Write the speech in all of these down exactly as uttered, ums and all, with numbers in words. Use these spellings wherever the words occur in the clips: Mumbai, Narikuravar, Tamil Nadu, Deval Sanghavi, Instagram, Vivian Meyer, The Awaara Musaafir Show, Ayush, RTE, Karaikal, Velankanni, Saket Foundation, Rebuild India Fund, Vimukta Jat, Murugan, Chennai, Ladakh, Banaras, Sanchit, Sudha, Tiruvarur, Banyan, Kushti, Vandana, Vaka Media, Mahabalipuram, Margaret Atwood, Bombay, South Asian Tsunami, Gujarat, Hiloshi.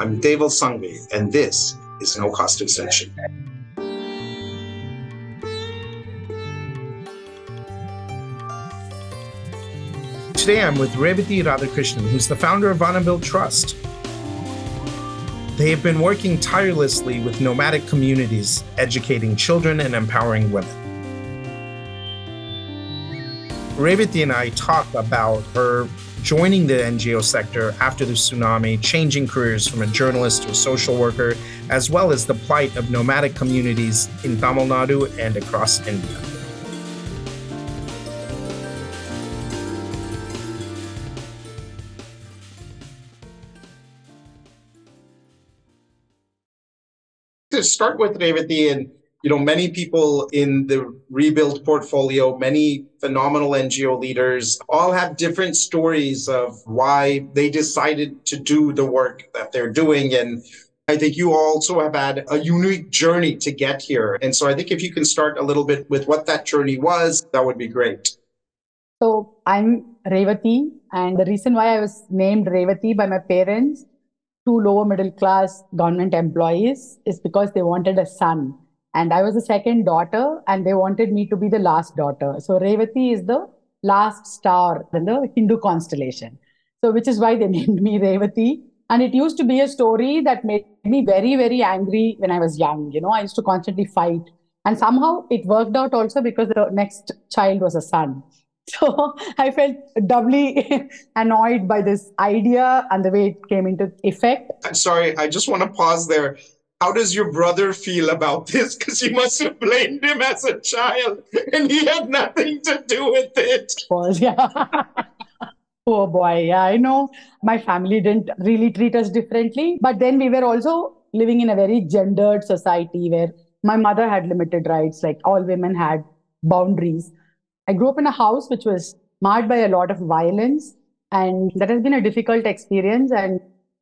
I'm Deval Sanghavi, and this is No-Cost Extension. Today I'm with Revathi Radhakrishnan, who's the founder of Vanavil Trust. They have been working tirelessly with nomadic communities, educating children and empowering women. Revathi and I talked about her joining the N G O sector after the tsunami, changing careers from a journalist to a social worker, as well as the plight of nomadic communities in Tamil Nadu and across India. To start with, Revathi, and you know, many people in the Rebuild portfolio, many phenomenal N G O leaders, all have different stories of why they decided to do the work that they're doing. And I think you also have had a unique journey to get here. And so I think if you can start a little bit with what that journey was, that would be great. So I'm Revathi, and the reason why I was named Revathi by my parents, two lower middle class government employees, is because they wanted a son. And I was the second daughter, and they wanted me to be the last daughter. So Revathi is the last star in the Hindu constellation. So which is why they named me Revathi. And it used to be a story that made me very, very angry when I was young. You know, I used to constantly fight. And somehow it worked out also because the next child was a son. So I felt doubly annoyed by this idea and the way it came into effect. I'm sorry, I just want to pause there. How does your brother feel about this? Because you must have blamed him as a child, and he had nothing to do with it. Well, yeah. Poor boy. Yeah, I know. My family didn't really treat us differently. But then we were also living in a very gendered society where my mother had limited rights, like all women had boundaries. I grew up in a house which was marred by a lot of violence, and that has been a difficult experience. And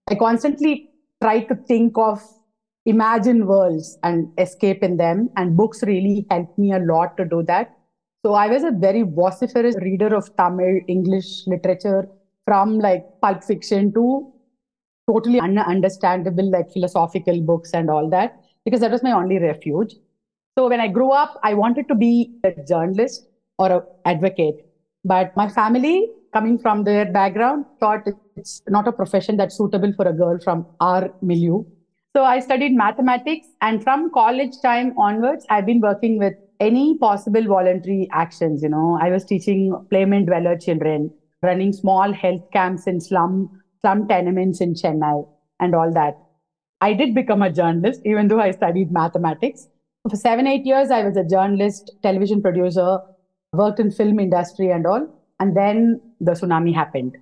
I constantly tried to think of imagine worlds and escape in them. And books really helped me a lot to do that. So I was a very vociferous reader of Tamil, English literature, from like pulp fiction to totally un- understandable, like philosophical books and all that, because that was my only refuge. So when I grew up, I wanted to be a journalist or an advocate. But my family, coming from their background, thought it's not a profession that's suitable for a girl from our milieu. So I studied mathematics, and from college time onwards, I've been working with any possible voluntary actions. You know, I was teaching pavement dweller children, running small health camps in slum, slum tenements in Chennai and all that. I did become a journalist, even though I studied mathematics. For seven, eight years, I was a journalist, television producer, worked in film industry and all. And then the tsunami happened.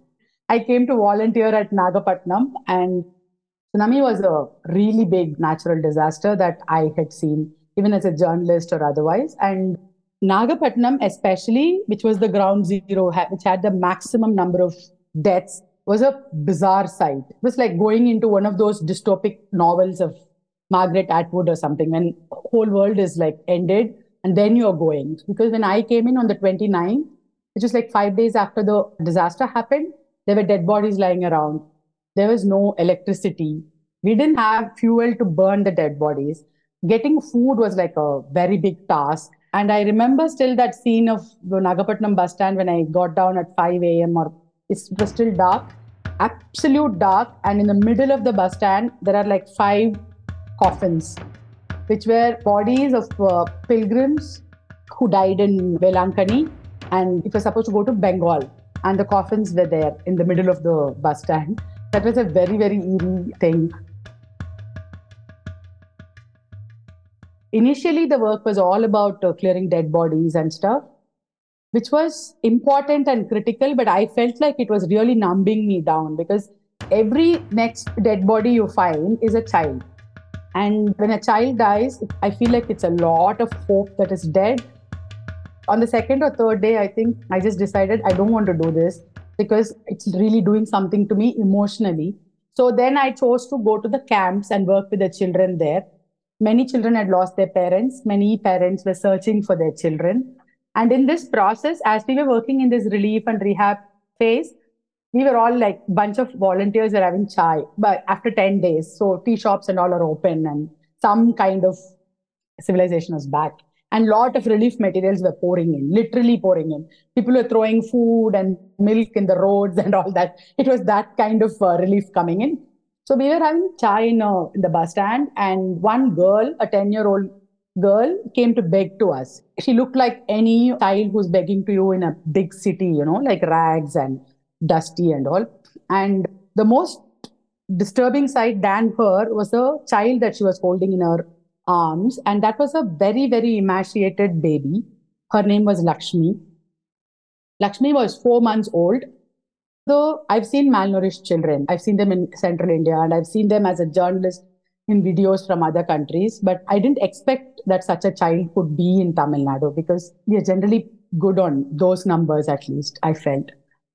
I came to volunteer at Nagapattinam, and tsunami was a really big natural disaster that I had seen, even as a journalist or otherwise. And Nagapattinam especially, which was the ground zero, which had the maximum number of deaths, was a bizarre sight. It was like going into one of those dystopic novels of Margaret Atwood or something, when the whole world is like ended and then you're going. Because when I came in on the twenty-ninth, which was like five days after the disaster happened, there were dead bodies lying around. There was no electricity. We didn't have fuel to burn the dead bodies. Getting food was like a very big task. And I remember still that scene of the Nagapattinam bus stand when I got down at five a.m. or it was still dark, absolute dark. And in the middle of the bus stand, there are like five coffins, which were bodies of uh, pilgrims who died in Velankanni. And it was supposed to go to Bengal. And the coffins were there in the middle of the bus stand. That was a very, very eerie thing. Initially, the work was all about uh, clearing dead bodies and stuff, which was important and critical, but I felt like it was really numbing me down, because every next dead body you find is a child. And when a child dies, I feel like it's a lot of hope that is dead. On the second or third day, I think I just decided I don't want to do this, because it's really doing something to me emotionally. So then I chose to go to the camps and work with the children there. Many children had lost their parents. Many parents were searching for their children. And in this process, as we were working in this relief and rehab phase, we were all like bunch of volunteers were having chai, but after ten days, so tea shops and all are open and some kind of civilization is back. And lot of relief materials were pouring in, literally pouring in. People were throwing food and milk in the roads and all that. It was that kind of uh, relief coming in. So we were having chai in, uh, in the bus stand, and one girl, a ten-year-old girl, came to beg to us. She looked like any child who's begging to you in a big city, you know, like rags and dusty and all. And the most disturbing sight than her was a child that she was holding in her arms, and that was a very, very emaciated baby. Her name was Lakshmi. Lakshmi was four months old. So I've seen malnourished children. I've seen them in Central India, and I've seen them as a journalist in videos from other countries. But I didn't expect that such a child could be in Tamil Nadu, because we are generally good on those numbers, at least, I felt.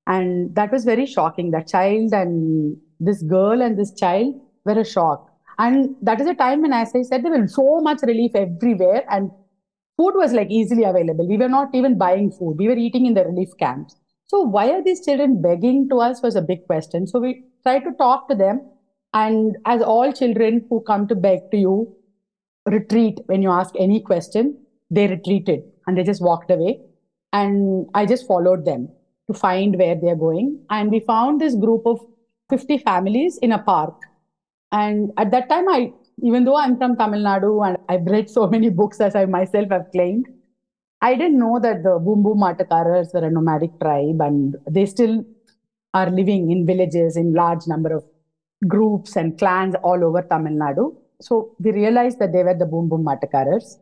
And that was very shocking. That child and this girl and this child were a shock. And that is a time when, as I said, there was so much relief everywhere, and food was like easily available. We were not even buying food. We were eating in the relief camps. So why are these children begging to us was a big question. So we tried to talk to them. And as all children who come to beg to you retreat when you ask any question, they retreated and they just walked away. And I just followed them to find where they're going. And we found this group of fifty families in a park. And at that time, I, even though I'm from Tamil Nadu and I've read so many books as I myself have claimed, I didn't know that the Boom Boom Mattikarars were a nomadic tribe, and they still are living in villages in large number of groups and clans all over Tamil Nadu. So we realized that they were the Boom Boom Mattikarars.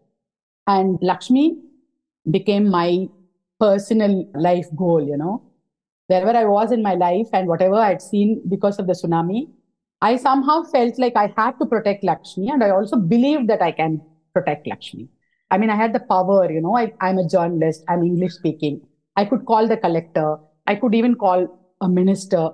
And Lakshmi became my personal life goal, you know. Wherever I was in my life and whatever I'd seen because of the tsunami, I somehow felt like I had to protect Lakshmi, and I also believed that I can protect Lakshmi. I mean, I had the power, you know, I, I'm a journalist, I'm English speaking. I could call the collector, I could even call a minister,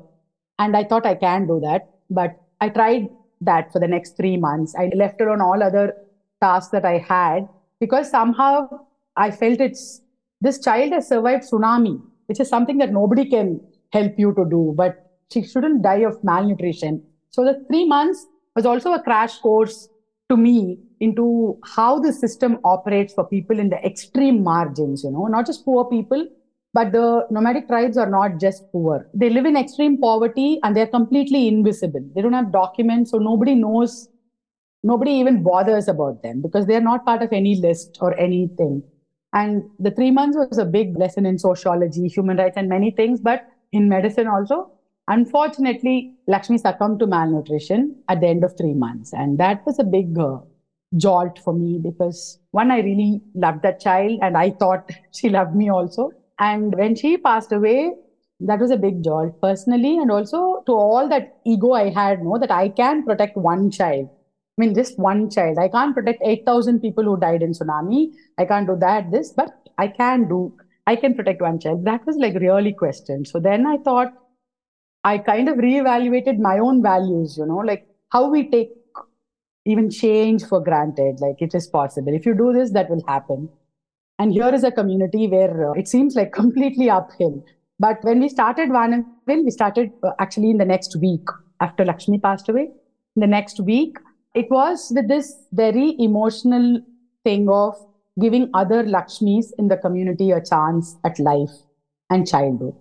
and I thought I can do that. But I tried that for the next three months. I left it on all other tasks that I had, because somehow I felt it's, this child has survived tsunami, which is something that nobody can help you to do, but she shouldn't die of malnutrition. So the three months was also a crash course to me into how the system operates for people in the extreme margins, you know, not just poor people, but the nomadic tribes are not just poor. They live in extreme poverty and they're completely invisible. They don't have documents, so nobody knows, nobody even bothers about them because they're not part of any list or anything. And the three months was a big lesson in sociology, human rights, and many things, but in medicine also. Unfortunately, Lakshmi succumbed to malnutrition at the end of three months. And that was a big uh, jolt for me because, one, I really loved that child and I thought she loved me also. And when she passed away, that was a big jolt personally, and also to all that ego I had, know that I can protect one child. I mean, just one child. I can't protect eight thousand people who died in tsunami. I can't do that, this, but I can do, I can protect one child. That was like really questioned. So then I thought, I kind of reevaluated my own values, you know, like how we take even change for granted, like it is possible. If you do this, that will happen. And here is a community where uh, it seems like completely uphill. But when we started Vanavil, we started uh, actually in the next week after Lakshmi passed away. In the next week, it was with this very emotional thing of giving other Lakshmis in the community a chance at life and childhood,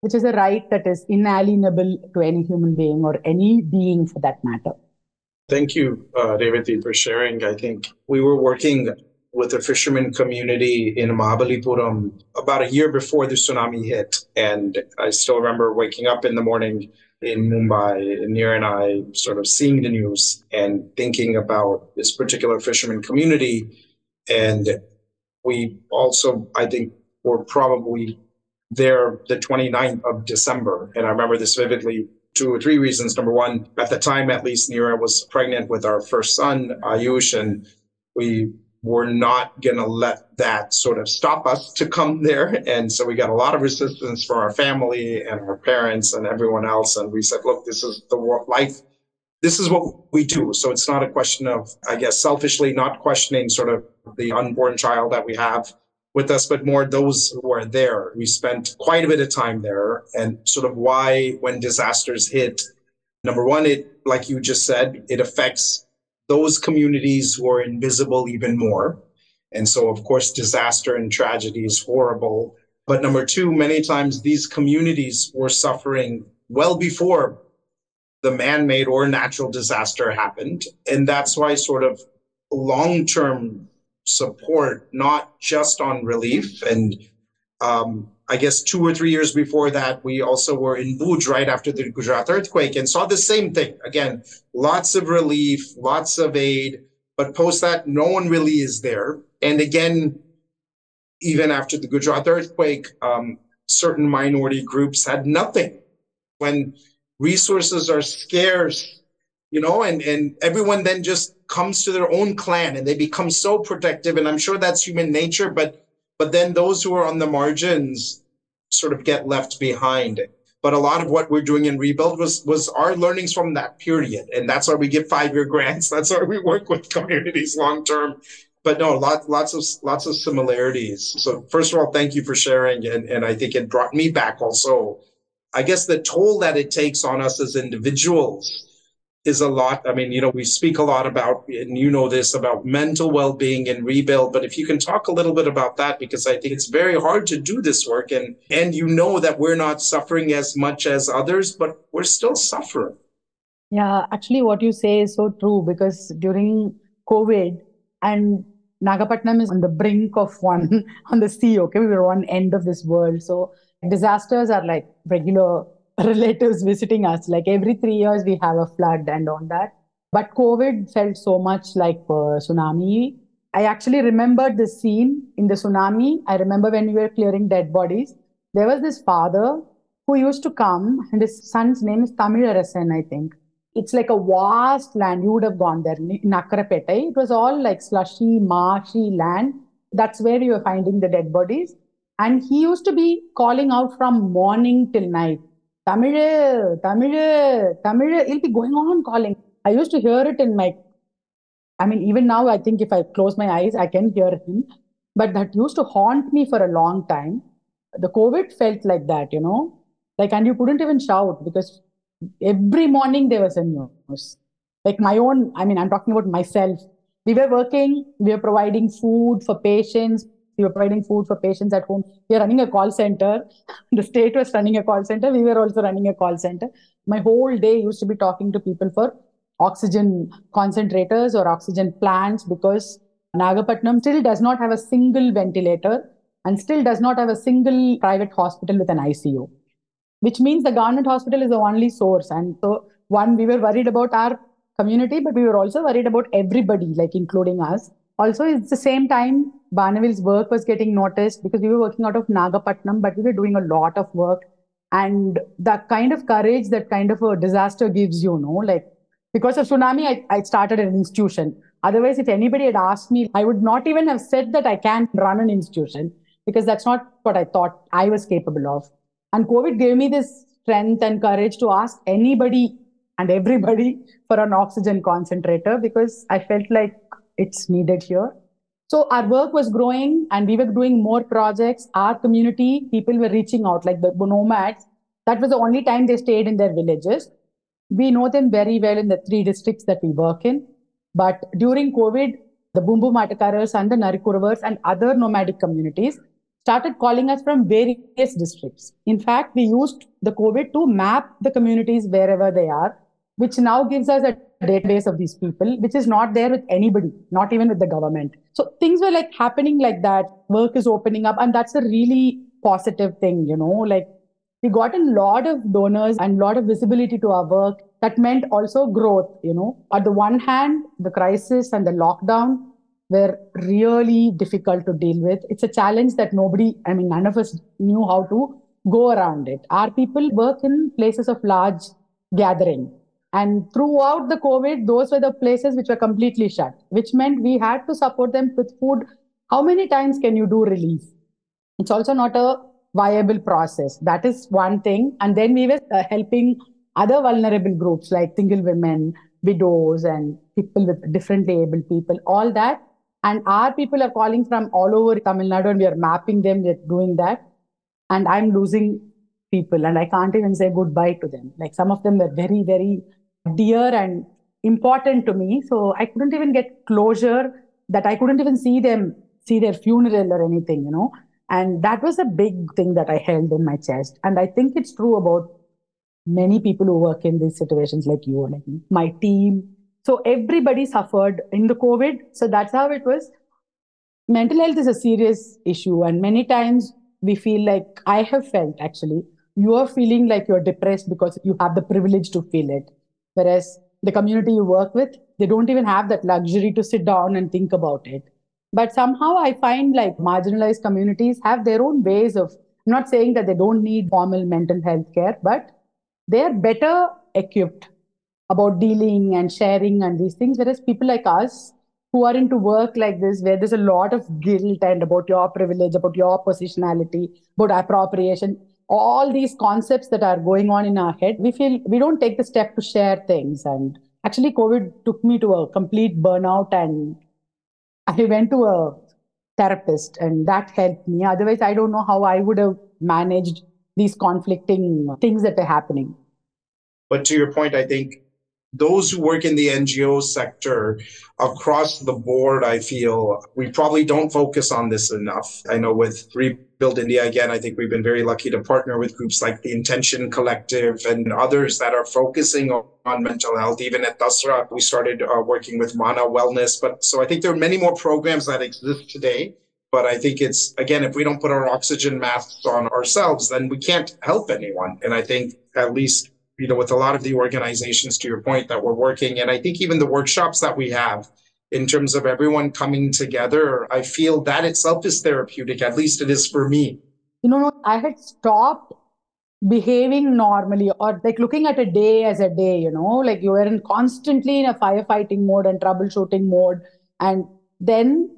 which is a right that is inalienable to any human being or any being for that matter. Thank you, uh, Revathi, for sharing. I think we were working with a fisherman community in Mahabalipuram about a year before the tsunami hit. And I still remember waking up in the morning in Mumbai, and Nir and I sort of seeing the news and thinking about this particular fisherman community. And we also, I think, were probably there the twenty-ninth of December. And I remember this vividly, two or three reasons. Number one, at the time, at least, Nira was pregnant with our first son, Ayush, and we were not going to let that sort of stop us to come there. And so we got a lot of resistance from our family and our parents and everyone else. And we said, look, this is the life. This is what we do. So it's not a question of, I guess, selfishly not questioning sort of the unborn child that we have, with us, but more those who are there. We spent quite a bit of time there, and sort of why, when disasters hit, number one, it, like you just said, it affects those communities who are invisible even more. And so, of course, disaster and tragedy is horrible. But number two, many times these communities were suffering well before the man-made or natural disaster happened. And that's why sort of long-term support, not just on relief. And um, I guess two or three years before that, we also were in Bhuj right after the Gujarat earthquake and saw the same thing. Again, lots of relief, lots of aid, but post that, no one really is there. And again, even after the Gujarat earthquake, um, certain minority groups had nothing. When resources are scarce, you know, and, and everyone then just comes to their own clan and they become so protective. And I'm sure that's human nature, but, but then those who are on the margins sort of get left behind. But a lot of what we're doing in Rebuild was, was our learnings from that period. And that's why we give five-year grants. That's why we work with communities long-term. But no, lots, lots of, lots of similarities. So first of all, thank you for sharing. And, and I think it brought me back also. I guess the toll that it takes on us as individuals is a lot. I mean, you know, we speak a lot about, and you know this, about mental well-being and Rebuild, but if you can talk a little bit about that, because I think it's very hard to do this work, and, and you know that we're not suffering as much as others, but we're still suffering. Yeah, actually what you say is so true, because during COVID, and Nagapattinam is on the brink of one, on the sea, okay, we were on end of this world. So disasters are like regular relatives visiting us, like every three years we have a flood and on that. But COVID felt so much like a tsunami. I actually remembered the scene in the tsunami. I remember when we were clearing dead bodies, there was this father who used to come, and his son's name is Tamilarasan, I think. It's like a vast land. You would have gone there in Akkaraipettai. It was all like slushy, marshy land. That's where you were finding the dead bodies. And he used to be calling out from morning till night. Tamil, Tamil, Tamil. He'll be going on calling. I used to hear it in my, I mean, even now, I think if I close my eyes, I can hear him. But that used to haunt me for a long time. The COVID felt like that, you know, like, and you couldn't even shout because every morning there was a news. Like my own, I mean, I'm talking about myself. We were working, we were providing food for patients. We were providing food for patients at home. We were running a call center. The state was running a call center. We were also running a call center. My whole day used to be talking to people for oxygen concentrators or oxygen plants, because Nagapattinam still does not have a single ventilator and still does not have a single private hospital with an I C U, which means the government hospital is the only source. And so, one, we were worried about our community, but we were also worried about everybody, like including us. Also, it's the same time Vanavil's work was getting noticed, because we were working out of Nagapattinam, but we were doing a lot of work. And the kind of courage that kind of a disaster gives you, know, like because of tsunami, I, I started an institution. Otherwise, if anybody had asked me, I would not even have said that I can run an institution, because that's not what I thought I was capable of. And COVID gave me this strength and courage to ask anybody and everybody for an oxygen concentrator, because I felt like it's needed here. So our work was growing and we were doing more projects. Our community, people were reaching out, like the nomads. That was the only time they stayed in their villages. We know them very well in the three districts that we work in. But during COVID, the Boom Boom Mattikarars and the Narikuravars and other nomadic communities started calling us from various districts. In fact, we used the COVID to map the communities wherever they are, which now gives us a database of these people, which is not there with anybody, not even with the government. So things were like happening like that. Work is opening up, and that's a really positive thing, you know, like we got a lot of donors and a lot of visibility to our work. That meant also growth, you know. On the one hand, the crisis and the lockdown were really difficult to deal with. It's a challenge that nobody, I mean, none of us knew how to go around it. Our people work in places of large gathering. And throughout the COVID, those were the places which were completely shut, which meant we had to support them with food. How many times can you do relief? It's also not a viable process. That is one thing. And then we were uh, helping other vulnerable groups like single women, widows, and people with differently able people, all that. And our people are calling from all over Tamil Nadu and we are mapping them, we are doing that. And I'm losing people and I can't even say goodbye to them. Like some of them were very, very dear and important to me. So I couldn't even get closure, that I couldn't even see them, see their funeral or anything, you know. And that was a big thing that I held in my chest. And I think it's true about many people who work in these situations like you, like my team. So everybody suffered in the COVID. So that's how it was. Mental health is a serious issue. And many times we feel like, I have felt actually, you are feeling like you're depressed because you have the privilege to feel it. Whereas the community you work with, they don't even have that luxury to sit down and think about it. But somehow I find like marginalized communities have their own ways of, I'm not saying that they don't need formal mental health care, but they are better equipped about dealing and sharing and these things. Whereas people like us who are into work like this, where there's a lot of guilt and about your privilege, about your positionality, about appropriation, all these concepts that are going on in our head, we feel we don't take the step to share things. And actually COVID took me to a complete burnout and I went to a therapist and that helped me. Otherwise, I don't know how I would have managed these conflicting things that are happening. But to your point, I think those who work in the N G O sector across the board, I feel we probably don't focus on this enough. I know with Rebuild India, again, I think we've been very lucky to partner with groups like the Intention Collective and others that are focusing on, on mental health. Even at Dasra, we started uh, working with Mana Wellness. But so I think there are many more programs that exist today. But I think it's, again, if we don't put our oxygen masks on ourselves, then we can't help anyone. And I think at least, you know, with a lot of the organizations, to your point, that we're working. And I think even the workshops that we have in terms of everyone coming together, I feel that itself is therapeutic. At least it is for me. You know, I had stopped behaving normally or like looking at a day as a day, you know, like you were in constantly in a firefighting mode and troubleshooting mode. And then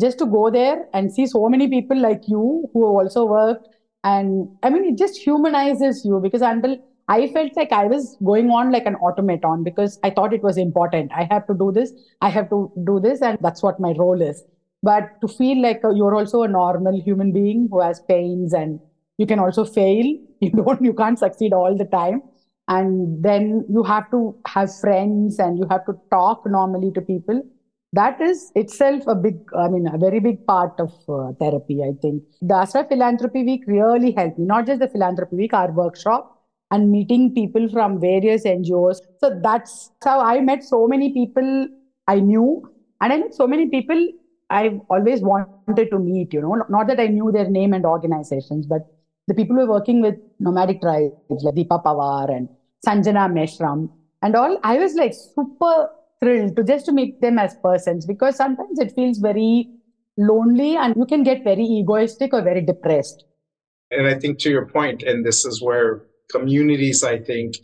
just to go there and see so many people like you who also worked. And I mean, it just humanizes you because until I felt like I was going on like an automaton because I thought it was important. I have to do this. I have to do this. And that's what my role is. But to feel like you're also a normal human being who has pains and you can also fail. You don't, you can't succeed all the time. And then you have to have friends and you have to talk normally to people. That is itself a big, I mean, a very big part of uh, therapy, I think. The Dasra Philanthropy Week really helped me. Not just the Philanthropy Week, our workshop. And meeting people from various N G Os. So that's how I met so many people I knew. And I met so many people I've always wanted to meet, you know. Not that I knew their name and organizations, but the people who are working with nomadic tribes, like Deepa Pawar and Sanjana Meshram and all, I was like super thrilled to just to meet them as persons because sometimes it feels very lonely and you can get very egoistic or very depressed. And I think to your point, and this is where communities, I think,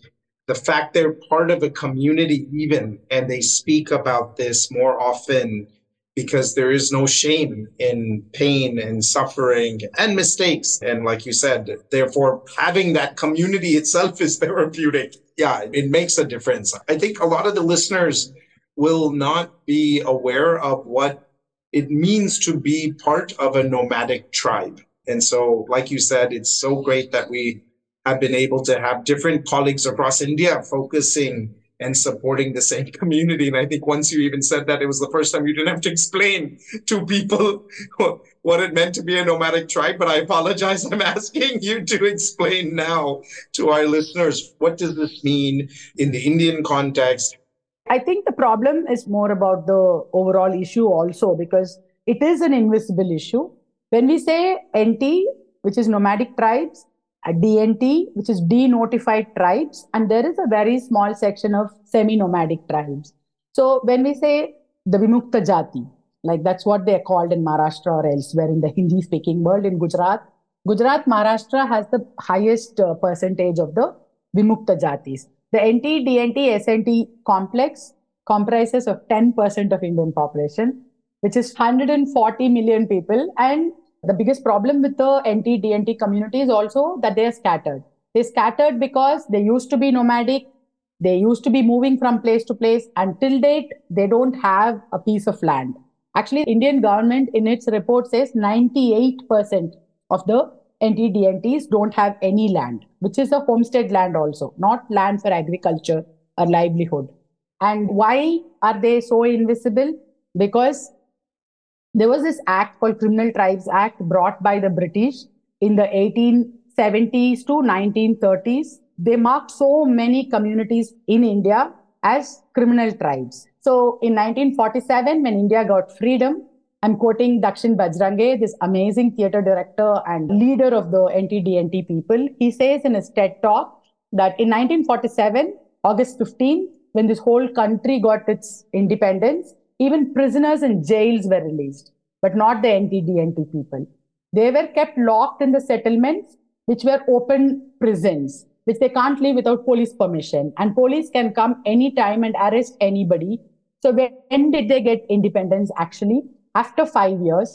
the fact they're part of a community even, and they speak about this more often because there is no shame in pain and suffering and mistakes. And like you said, therefore, having that community itself is therapeutic. Yeah, it makes a difference. I think a lot of the listeners will not be aware of what it means to be part of a nomadic tribe. And so, like you said, it's so great that we have been able to have different colleagues across India focusing and supporting the same community. And I think once you even said that, it was the first time you didn't have to explain to people what it meant to be a nomadic tribe. But I apologize. I'm asking you to explain now to our listeners, what does this mean in the Indian context? I think the problem is more about the overall issue also, because it is an invisible issue. When we say N T, which is nomadic tribes, a D N T, which is denotified tribes, and there is a very small section of semi-nomadic tribes. So when we say the Vimukta Jati, like that's what they're called in Maharashtra or elsewhere in the Hindi-speaking world, in Gujarat. Gujarat, Maharashtra has the highest uh, percentage of the Vimukta Jatis. The N T, D N T, S N T complex comprises of ten percent of Indian population, which is one hundred forty million people. And the biggest problem with the N T, D N T community is also that they are scattered. They scattered because they used to be nomadic. They used to be moving from place to place. Until date, they don't have a piece of land. Actually, Indian government in its report says ninety-eight percent of the N T D N Ts don't have any land, which is a homestead land also, not land for agriculture or livelihood. And why are they so invisible? Because there was this act called Criminal Tribes Act brought by the British in the eighteen seventies to nineteen thirties. They marked so many communities in India as criminal tribes. So in nineteen forty-seven, when India got freedom, I'm quoting Dakshin Bajrange, this amazing theatre director and leader of the N T D N T people. He says in his TED Talk that in nineteen forty-seven, August fifteenth, when this whole country got its independence, even prisoners in jails were released, but not the N T D N T people. They were kept locked in the settlements, which were open prisons, which they can't leave without police permission. And police can come anytime and arrest anybody. So when did they get independence actually? After five years,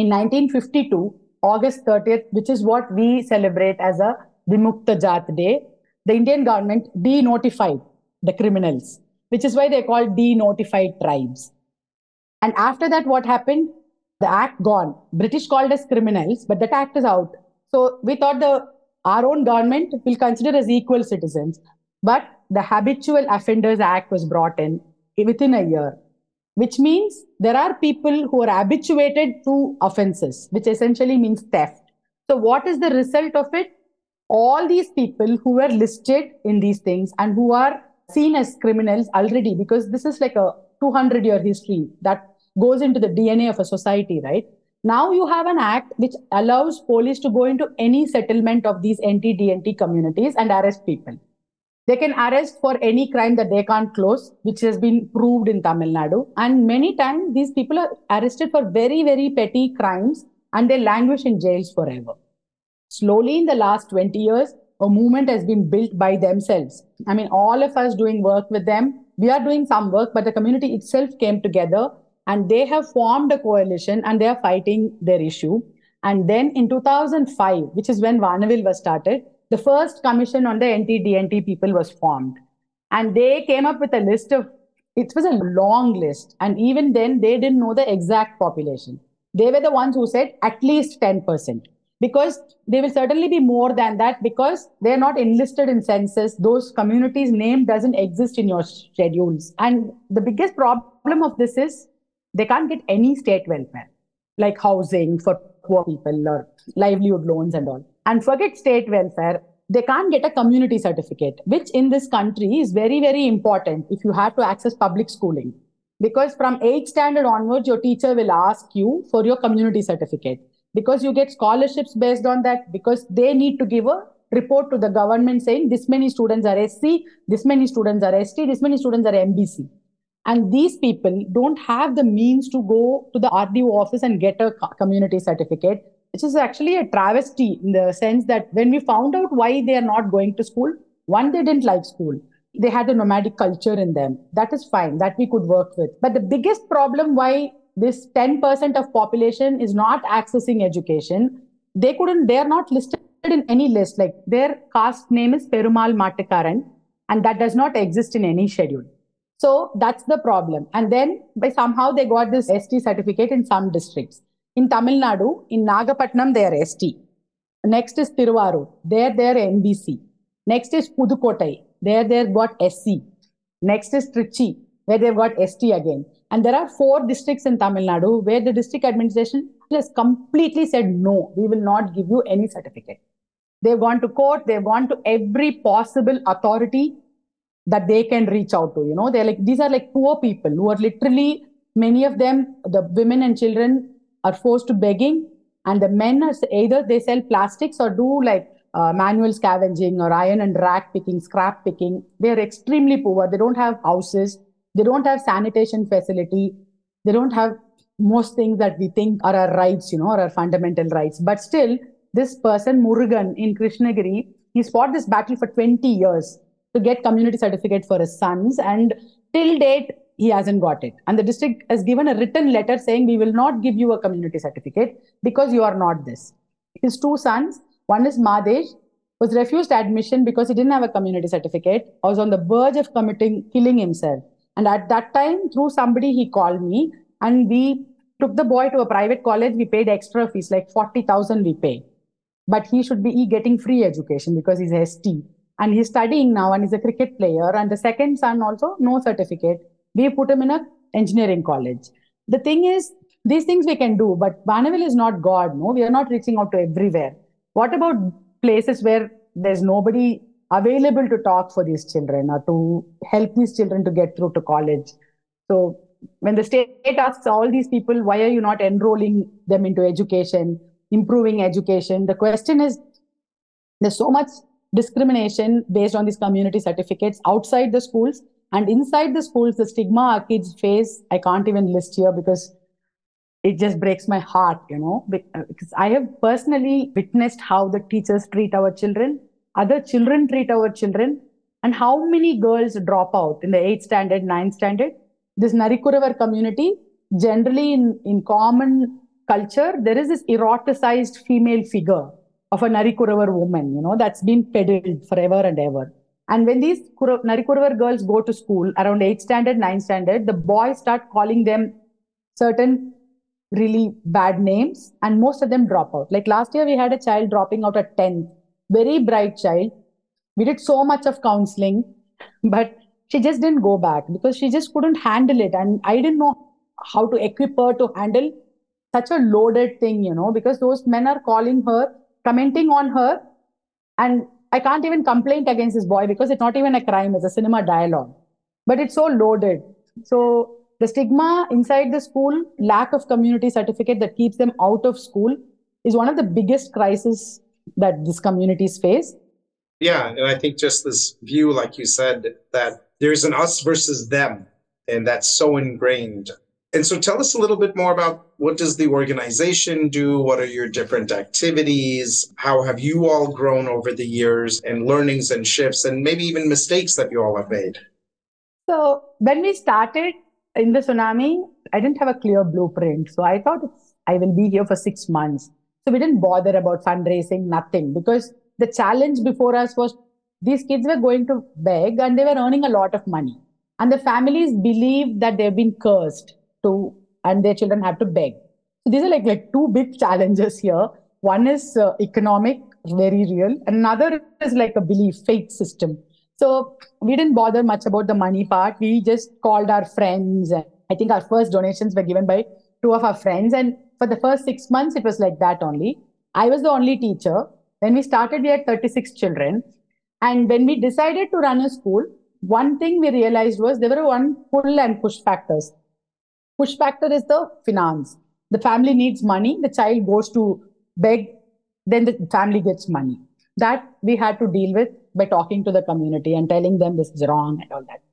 in nineteen fifty-two, August thirtieth, which is what we celebrate as a Vimukta Jat Day, the Indian government denotified the criminals, which is why they're called denotified tribes. And after that, what happened? The act gone. British called us criminals, but that act is out. So we thought the our own government will consider as equal citizens. But the Habitual Offenders Act was brought in within a year, which means there are people who are habituated to offenses, which essentially means theft. So what is the result of it? All these people who were listed in these things and who are seen as criminals already, because this is like a two hundred year history that goes into the D N A of a society, right? Now you have an act which allows police to go into any settlement of these N T D N T communities and arrest people. They can arrest for any crime that they can't close, which has been proved in Tamil Nadu. And many times these people are arrested for very, very petty crimes and they languish in jails forever. Slowly in the last twenty years, a movement has been built by themselves. I mean, all of us doing work with them. We are doing some work, but the community itself came together and they have formed a coalition and they are fighting their issue. And then in two thousand five, which is when Vanavil was started, the first commission on the N T D N T people was formed. And they came up with a list of, it was a long list. And even then, they didn't know the exact population. They were the ones who said at least ten percent. Because they will certainly be more than that because they're not enlisted in census. Those communities' name doesn't exist in your schedules. And the biggest problem of this is they can't get any state welfare, like housing for poor people or livelihood loans and all. And forget state welfare, they can't get a community certificate, which in this country is very, very important if you have to access public schooling. Because from eighth standard onwards, your teacher will ask you for your community certificate. Because you get scholarships based on that, because they need to give a report to the government saying this many students are S C, this many students are S T, this many students are M B C. And these people don't have the means to go to the R D O office and get a community certificate, which is actually a travesty in the sense that when we found out why they are not going to school, one, they didn't like school. They had a nomadic culture in them. That is fine, that we could work with. But the biggest problem why this ten percent of population is not accessing education, they couldn't, they're not listed in any list. Like their caste name is Perumal Mattikarans, and that does not exist in any schedule. So that's the problem. And then by somehow they got this S T certificate in some districts. In Tamil Nadu, in Nagapattinam, they are S T. Next is Tiruvarur. There, they are M B C. Next is Pudukottai. There, they've got S C. Next is Trichy, where they've got S T again. And there are four districts in Tamil Nadu where the district administration has completely said, no, we will not give you any certificate. They've gone to court, they've gone to every possible authority that they can reach out to. You know, they're like, these are like poor people who are literally, many of them, the women and children are forced to begging. And the men are either they sell plastics or do like uh, manual scavenging or iron and rack picking, scrap picking. They're extremely poor. They don't have houses. They don't have sanitation facility. They don't have most things that we think are our rights, you know, or our fundamental rights. But still, this person, Murugan in Krishnagiri, he's fought this battle for twenty years to get community certificate for his sons. And till date, he hasn't got it. And the district has given a written letter saying, we will not give you a community certificate because you are not this. His two sons, one is Madesh, was refused admission because he didn't have a community certificate. I was on the verge of committing, killing himself. And at that time, through somebody, he called me And we took the boy to a private college. We paid extra fees, like forty thousand we pay. But he should be getting free education because he's S T. And he's studying now and he's a cricket player. And the second son also, no certificate. We put him in an engineering college. The thing is, these things we can do, but Vanavil is not God, no? We are not reaching out to everywhere. What about places where there's nobody available to talk for these children or to help these children to get through to college? So when the state asks all these people, why are you not enrolling them into education, improving education? The question is, there's so much discrimination based on these community certificates outside the schools, and inside the schools, the stigma our kids face, I can't even list here because it just breaks my heart, you know, because I have personally witnessed how the teachers treat our children, other children treat our children, and how many girls drop out in the eighth standard, ninth standard. This Narikuravar community, generally in, in common culture, there is this eroticized female figure of a Narikuravar woman, you know, that's been peddled forever and ever. And when these Narikuruvar girls go to school around eighth standard, ninth standard, the boys start calling them certain really bad names and most of them drop out. Like last year, we had a child dropping out at tenth, very bright child. We did so much of counseling, but she just didn't go back because she just couldn't handle it. And I didn't know how to equip her to handle such a loaded thing, you know, because those men are calling her, commenting on her, and I can't even complain against this boy because it's not even a crime, it's a cinema dialogue. But it's so loaded. So the stigma inside the school, lack of community certificate that keeps them out of school is one of the biggest crises that these communities face. Yeah, and I think just this view, like you said, that there's an us versus them, and that's so ingrained. And so tell us a little bit more about what does the organization do? What are your different activities? How have you all grown over the years and learnings and shifts and maybe even mistakes that you all have made? So when we started in the tsunami, I didn't have a clear blueprint. So I thought I will be here for six months. So we didn't bother about fundraising, nothing, because the challenge before us was these kids were going to beg and they were earning a lot of money. And the families believed that they've been cursed. To, and their children have to beg. So these are like, like two big challenges here. One is uh, economic, very real. Another is like a belief, faith system. So we didn't bother much about the money part. We just called our friends. And I think our first donations were given by two of our friends. And for the first six months, it was like that only. I was the only teacher. When we started, we had thirty-six children. And when we decided to run a school, one thing we realized was there were one pull and push factors. Push factor is the finance. The family needs money. The child goes to beg. Then the family gets money. That we had to deal with by talking to the community and telling them this is wrong and all that.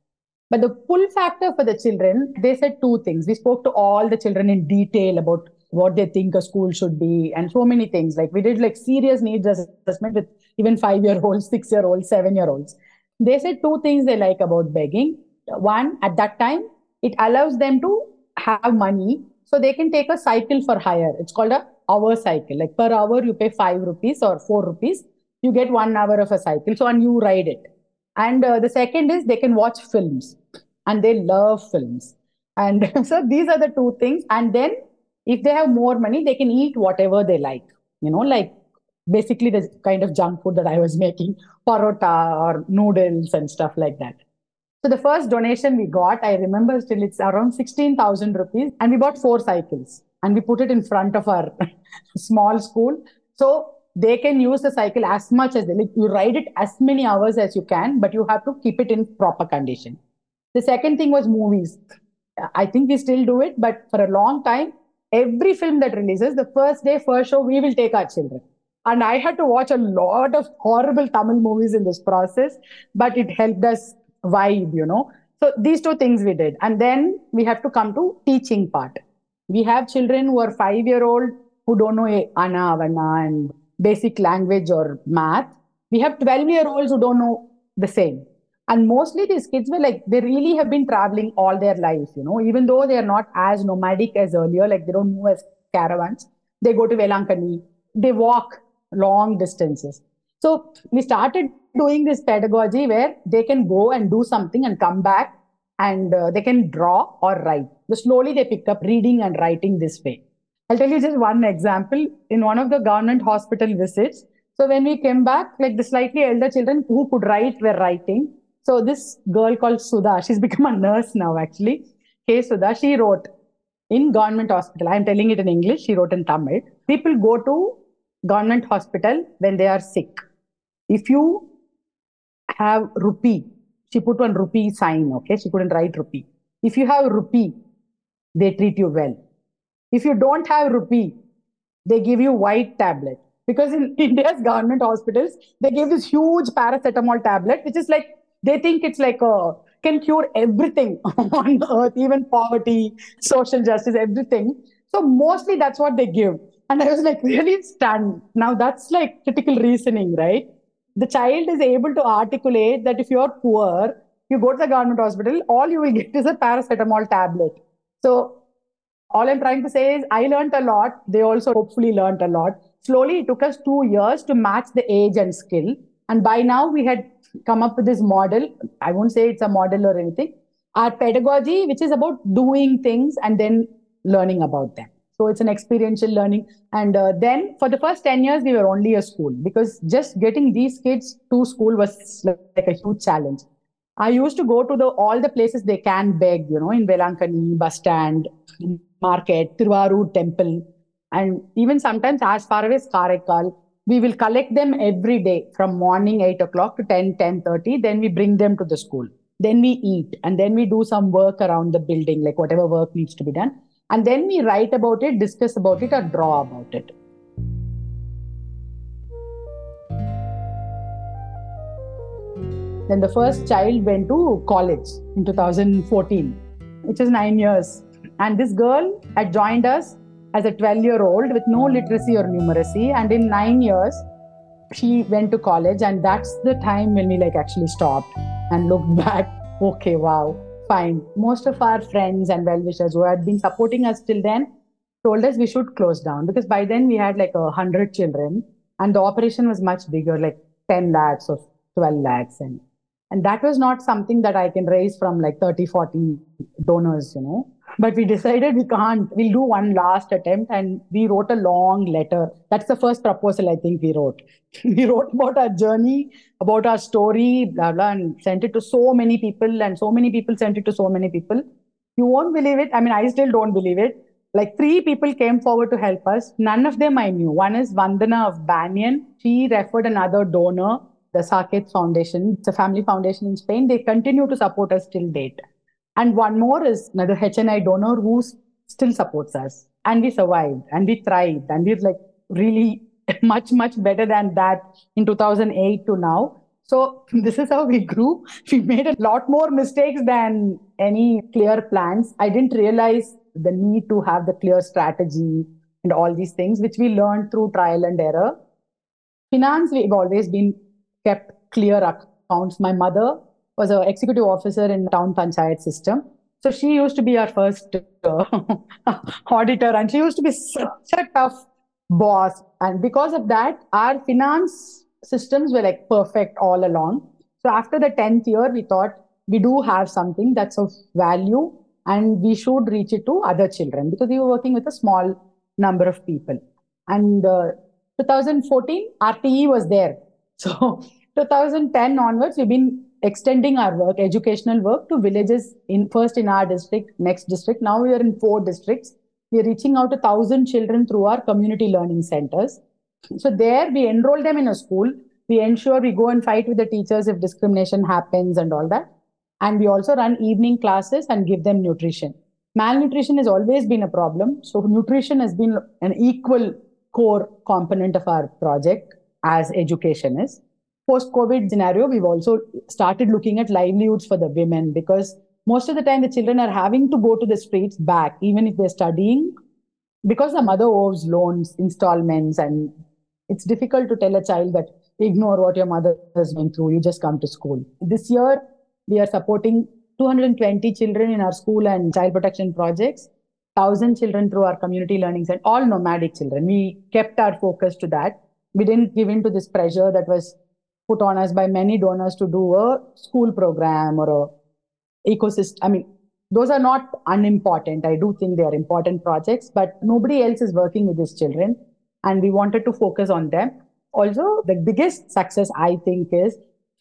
But the pull factor for the children, they said two things. We spoke to all the children in detail about what they think a school should be and so many things. Like we did like serious needs assessment with even five-year-olds, six-year-olds, seven-year-olds. They said two things they like about begging. One, at that time, it allows them to have money so they can take a cycle for hire. It's called a hour cycle. Like per hour you pay five rupees or four rupees, you get one hour of a cycle. So and you ride it. And uh, the second is they can watch films and they love films. And so these are the two things. And then if they have more money, they can eat whatever they like. You know, like basically the kind of junk food that I was making, parota or noodles and stuff like that. So the first donation we got, I remember still, it's around sixteen thousand rupees. And we bought four cycles and we put it in front of our small school. So they can use the cycle as much as they like. You ride it as many hours as you can, but you have to keep it in proper condition. The second thing was movies. I think we still do it, but for a long time, every film that releases, the first day, first show, we will take our children. And I had to watch a lot of horrible Tamil movies in this process, but it helped us vibe, you know. So these two things we did. And then we have to come to teaching part. We have children who are five-year-old who don't know Anna, Vanna and basic language or math. We have twelve-year-olds who don't know the same. And mostly these kids were like, they really have been traveling all their life, you know, even though they are not as nomadic as earlier, like they don't move as caravans. They go to Velankanni, they walk long distances. So we started doing this pedagogy where they can go and do something and come back and uh, they can draw or write. So slowly they picked up reading and writing this way. I'll tell you just one example. In one of the government hospital visits, so when we came back, like the slightly elder children who could write were writing. So this girl called Sudha, she's become a nurse now actually. K. Sudha, she wrote in government hospital. I'm telling it in English, she wrote in Tamil. People go to government hospital when they are sick. If you have rupee, she put one rupee sign, okay? She couldn't write rupee. If you have rupee, they treat you well. If you don't have rupee, they give you white tablet. Because in India's government hospitals, they give this huge paracetamol tablet, which is like, they think it's like a, can cure everything on earth, even poverty, social justice, everything. So mostly that's what they give. And I was like, really stunned. Now that's like critical reasoning, right? The child is able to articulate that if you're poor, you go to the government hospital, all you will get is a paracetamol tablet. So all I'm trying to say is I learned a lot. They also hopefully learned a lot. Slowly, it took us two years to match the age and skill. And by now we had come up with this model. I won't say it's a model or anything. Our pedagogy, which is about doing things and then learning about them. So it's an experiential learning. And uh, then for the first ten years, we were only a school because just getting these kids to school was like a huge challenge. I used to go to the all the places they can beg, you know, in Velankanni, bus stand, market, Tiruvarur temple, and even sometimes as far as Karaikal. We will collect them every day from morning eight o'clock to ten, ten thirty. Then we bring them to the school. Then we eat and then we do some work around the building, like whatever work needs to be done. And then we write about it, discuss about it or draw about it. Then the first child went to college in two thousand fourteen, which is nine years. And this girl had joined us as a twelve-year-old with no literacy or numeracy. And in nine years, she went to college. And that's the time when we like actually stopped and looked back. Okay, wow, fine. Most of our friends and well-wishers who had been supporting us till then told us we should close down. Because by then we had like a hundred children and the operation was much bigger, like ten lakhs or twelve lakhs. And, and that was not something that I can raise from like thirty, forty donors, you know. But we decided we can't, we'll do one last attempt and we wrote a long letter. That's the first proposal I think we wrote. We wrote about our journey, about our story, blah, blah, and sent it to so many people and so many people sent it to so many people. You won't believe it. I mean, I still don't believe it. Like three people came forward to help us. None of them I knew. One is Vandana of Banyan. She referred another donor, the Saket Foundation. It's a family foundation in Spain. They continue to support us till date. And one more is another H N I donor who still supports us. And we survived and we thrived and we're like really much, much better than that in two thousand eight to now. So this is how we grew. We made a lot more mistakes than any clear plans. I didn't realize the need to have the clear strategy and all these things, which we learned through trial and error. Finance, we've always been kept clear accounts. My mother was an executive officer in town panchayat system. So she used to be our first uh, auditor and she used to be such a tough boss. And because of that, our finance systems were like perfect all along. So after the tenth year, we thought we do have something that's of value and we should reach it to other children because we were working with a small number of people. And uh, twenty fourteen, R T E was there. So two thousand ten onwards, we've been extending our work, educational work to villages in first in our district, next district. Now we are in four districts. We are reaching out to thousand children through our community learning centers. So there we enroll them in a school. We ensure we go and fight with the teachers if discrimination happens and all that. And we also run evening classes and give them nutrition. Malnutrition has always been a problem. So nutrition has been an equal core component of our project as education is. Post-COVID scenario, we've also started looking at livelihoods for the women because most of the time the children are having to go to the streets back, even if they're studying, because the mother owes loans, installments, and it's difficult to tell a child that ignore what your mother has been through, you just come to school. This year, we are supporting two hundred twenty children in our school and child protection projects, one thousand children through our community learning center, all nomadic children. We kept our focus to that. We didn't give in to this pressure that was put on us by many donors to do a school program or a ecosystem. I mean, those are not unimportant. I do think they are important projects, but nobody else is working with these children. And we wanted to focus on them. Also, the biggest success, I think, is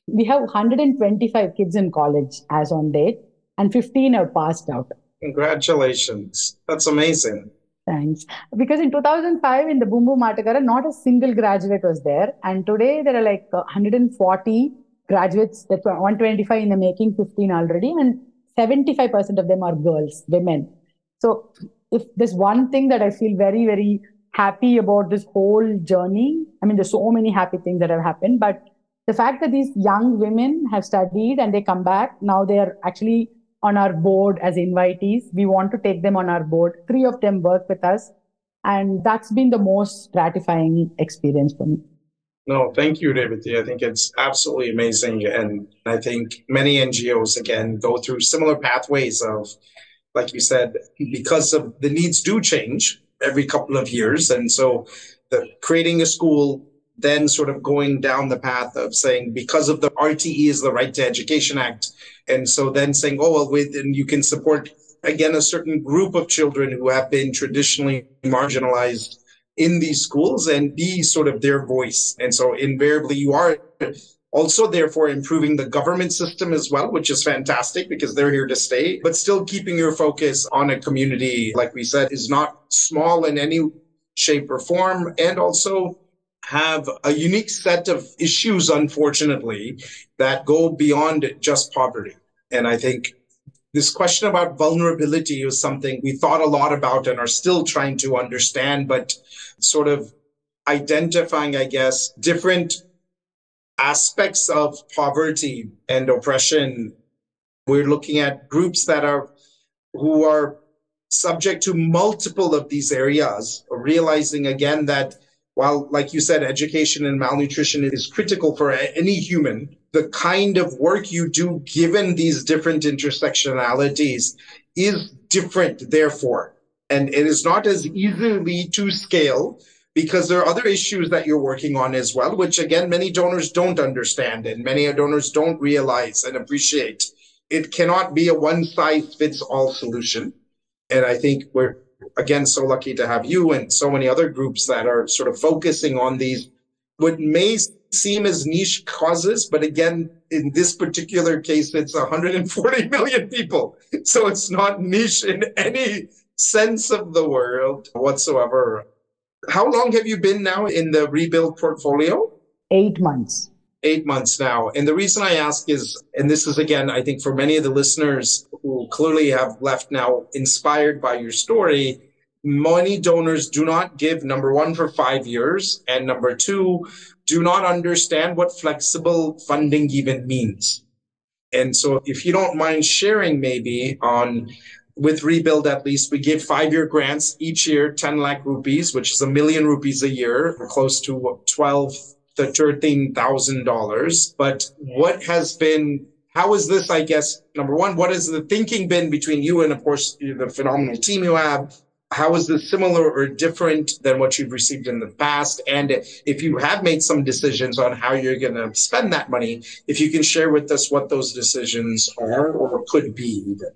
we have one hundred twenty-five kids in college as on date, and fifteen have passed out. Congratulations. That's amazing. Thanks. Because in two thousand five, in the Boom Boom Mattikarars, not a single graduate was there. And today, there are like one hundred forty graduates, that's one hundred twenty-five in the making, fifteen already. And seventy-five percent of them are girls, women. So if there's one thing that I feel very, very happy about this whole journey, I mean, there's so many happy things that have happened, but the fact that these young women have studied and they come back, now they are actually on our board as invitees. We want to take them on our board. Three of them work with us. And that's been the most gratifying experience for me. No, thank you, Revathi. I think it's absolutely amazing. And I think many N G Os, again, go through similar pathways of, like you said, because of the needs do change every couple of years. And so the creating a school, then sort of going down the path of saying, because of the R T E is the Right to Education Act. And so then saying, oh, well, wait, then you can support, again, a certain group of children who have been traditionally marginalized in these schools and be sort of their voice. And so invariably you are also therefore improving the government system as well, which is fantastic because they're here to stay, but still keeping your focus on a community, like we said, is not small in any shape or form, and also have a unique set of issues, unfortunately, that go beyond just poverty. And I think this question about vulnerability is something we thought a lot about and are still trying to understand, but sort of identifying, I guess, different aspects of poverty and oppression. We're looking at groups that are who are subject to multiple of these areas, realizing again that while, like you said, education and malnutrition is critical for any human, the kind of work you do, given these different intersectionalities, is different, therefore. And it is not as easily to scale because there are other issues that you're working on as well, which, again, many donors don't understand and many donors don't realize and appreciate. It cannot be a one-size-fits-all solution. And I think we're again, so lucky to have you and so many other groups that are sort of focusing on these, what may seem as niche causes, but again, in this particular case, it's one hundred forty million people. So it's not niche in any sense of the word whatsoever. How long have you been now in the Rebuild portfolio? Eight months. Eight months now. And the reason I ask is, and this is again, I think for many of the listeners who clearly have left now inspired by your story, many donors do not give, number one, for five years, and number two, do not understand what flexible funding even means. And so if you don't mind sharing maybe on, with Rebuild at least, we give five-year grants each year, ten lakh rupees, which is a million rupees a year, or close to what, twelve the thirteen thousand dollars. But what has been, how is this, I guess, number one, what has the thinking been between you and, of course, the phenomenal team you have? How is this similar or different than what you've received in the past? And if you have made some decisions on how you're going to spend that money, if you can share with us what those decisions are or could be even.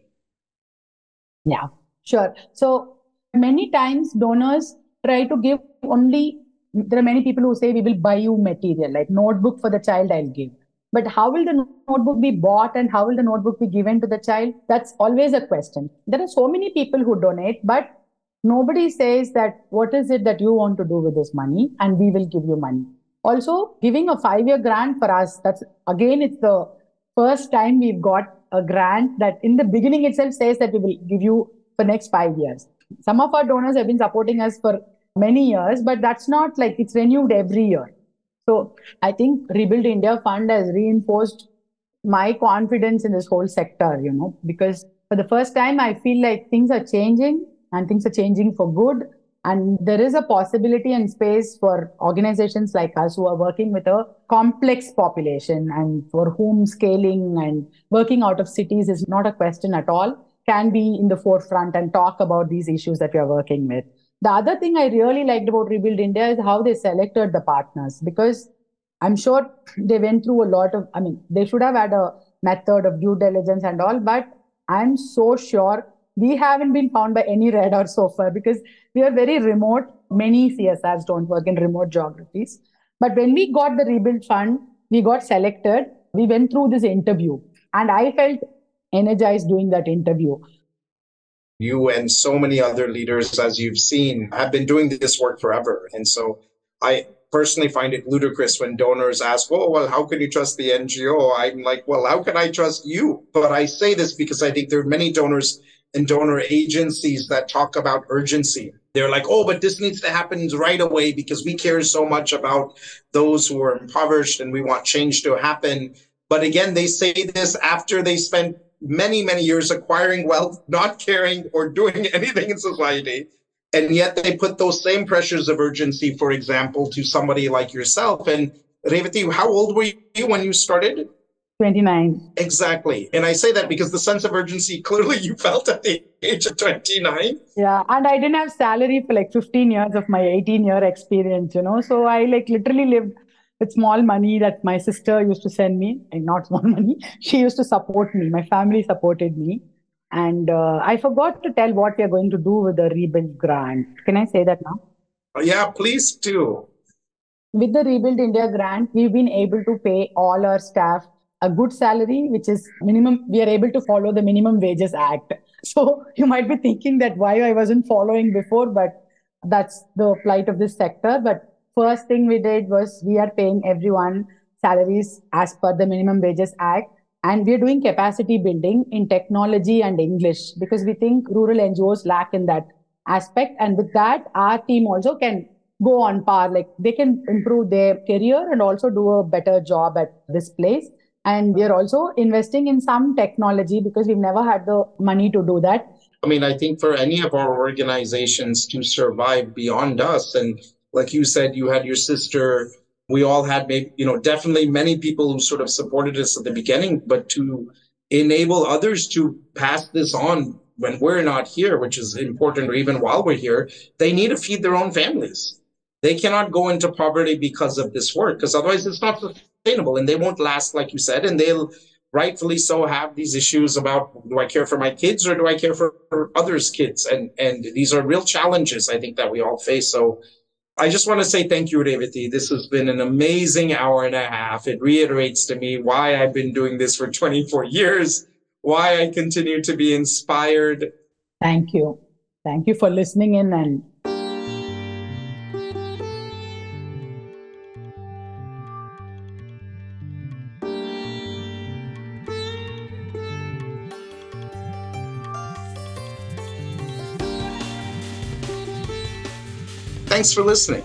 Yeah, sure. So many times donors try to give only. There are many people who say, we will buy you material, like notebook for the child, I'll give. But how will the notebook be bought and how will the notebook be given to the child? That's always a question. There are so many people who donate, but nobody says that, what is it that you want to do with this money? And we will give you money. Also, giving a five-year grant for us, that's again, it's the first time we've got a grant that in the beginning itself says that we will give you for next five years. Some of our donors have been supporting us for many years, but that's not like it's renewed every year. So I think Rebuild India Fund has reinforced my confidence in this whole sector, you know, because for the first time, I feel like things are changing and things are changing for good. And there is a possibility and space for organizations like us who are working with a complex population and for whom scaling and working out of cities is not a question at all, can be in the forefront and talk about these issues that we are working with. The other thing I really liked about Rebuild India is how they selected the partners, because I'm sure they went through a lot of, I mean, they should have had a method of due diligence and all, but I'm so sure we haven't been found by any radar so far because we are very remote. Many C S Rs don't work in remote geographies. But when we got the Rebuild Fund, we got selected. We went through this interview and I felt energized doing that interview. You and so many other leaders, as you've seen, have been doing this work forever. And so I personally find it ludicrous when donors ask, oh, well, how can you trust the N G O? I'm like, well, how can I trust you? But I say this because I think there are many donors and donor agencies that talk about urgency. They're like, oh, but this needs to happen right away because we care so much about those who are impoverished and we want change to happen. But again, they say this after they spent many, many years acquiring wealth, not caring or doing anything in society. And yet they put those same pressures of urgency, for example, to somebody like yourself. And Revathi, how old were you when you started? twenty-nine. Exactly. And I say that because the sense of urgency clearly you felt at the age of twenty-nine. Yeah. And I didn't have salary for like fifteen years of my eighteen year experience, you know. So I like literally lived with small money that my sister used to send me, and not small money. She used to support me. My family supported me. And uh, I forgot to tell what we are going to do with the Rebuild Grant. Can I say that now? Yeah, please do. With the Rebuild India Grant, we've been able to pay all our staff a good salary, which is minimum. We are able to follow the Minimum Wages Act. So you might be thinking that why I wasn't following before, but that's the plight of this sector. But first thing we did was we are paying everyone salaries as per the Minimum Wages Act. And we're doing capacity building in technology and English because we think rural N G Os lack in that aspect. And with that, our team also can go on par. Like they can improve their career and also do a better job at this place. And we're also investing in some technology because we've never had the money to do that. I mean, I think for any of our organizations to survive beyond us, and like you said, you had your sister. We all had, maybe, you know, definitely many people who sort of supported us at the beginning, but to enable others to pass this on when we're not here, which is important, or even while we're here, they need to feed their own families. They cannot go into poverty because of this work, because otherwise it's not sustainable and they won't last, like you said, and they'll rightfully so have these issues about, do I care for my kids or do I care for, for others' kids? And, and these are real challenges, I think, that we all face. So I just want to say thank you, Revathi. This has been an amazing hour and a half. It reiterates to me why I've been doing this for twenty-four years, why I continue to be inspired. Thank you. Thank you for listening in. And thanks for listening.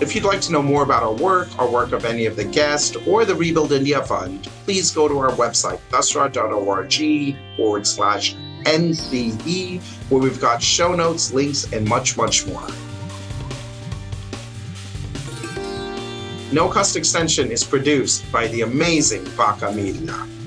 If you'd like to know more about our work, our work of any of the guests, or the Rebuild India Fund, please go to our website, dasra dot org forward slash N C E, where we've got show notes, links, and much, much more. No-Cost Extension is produced by the amazing Vaka Media.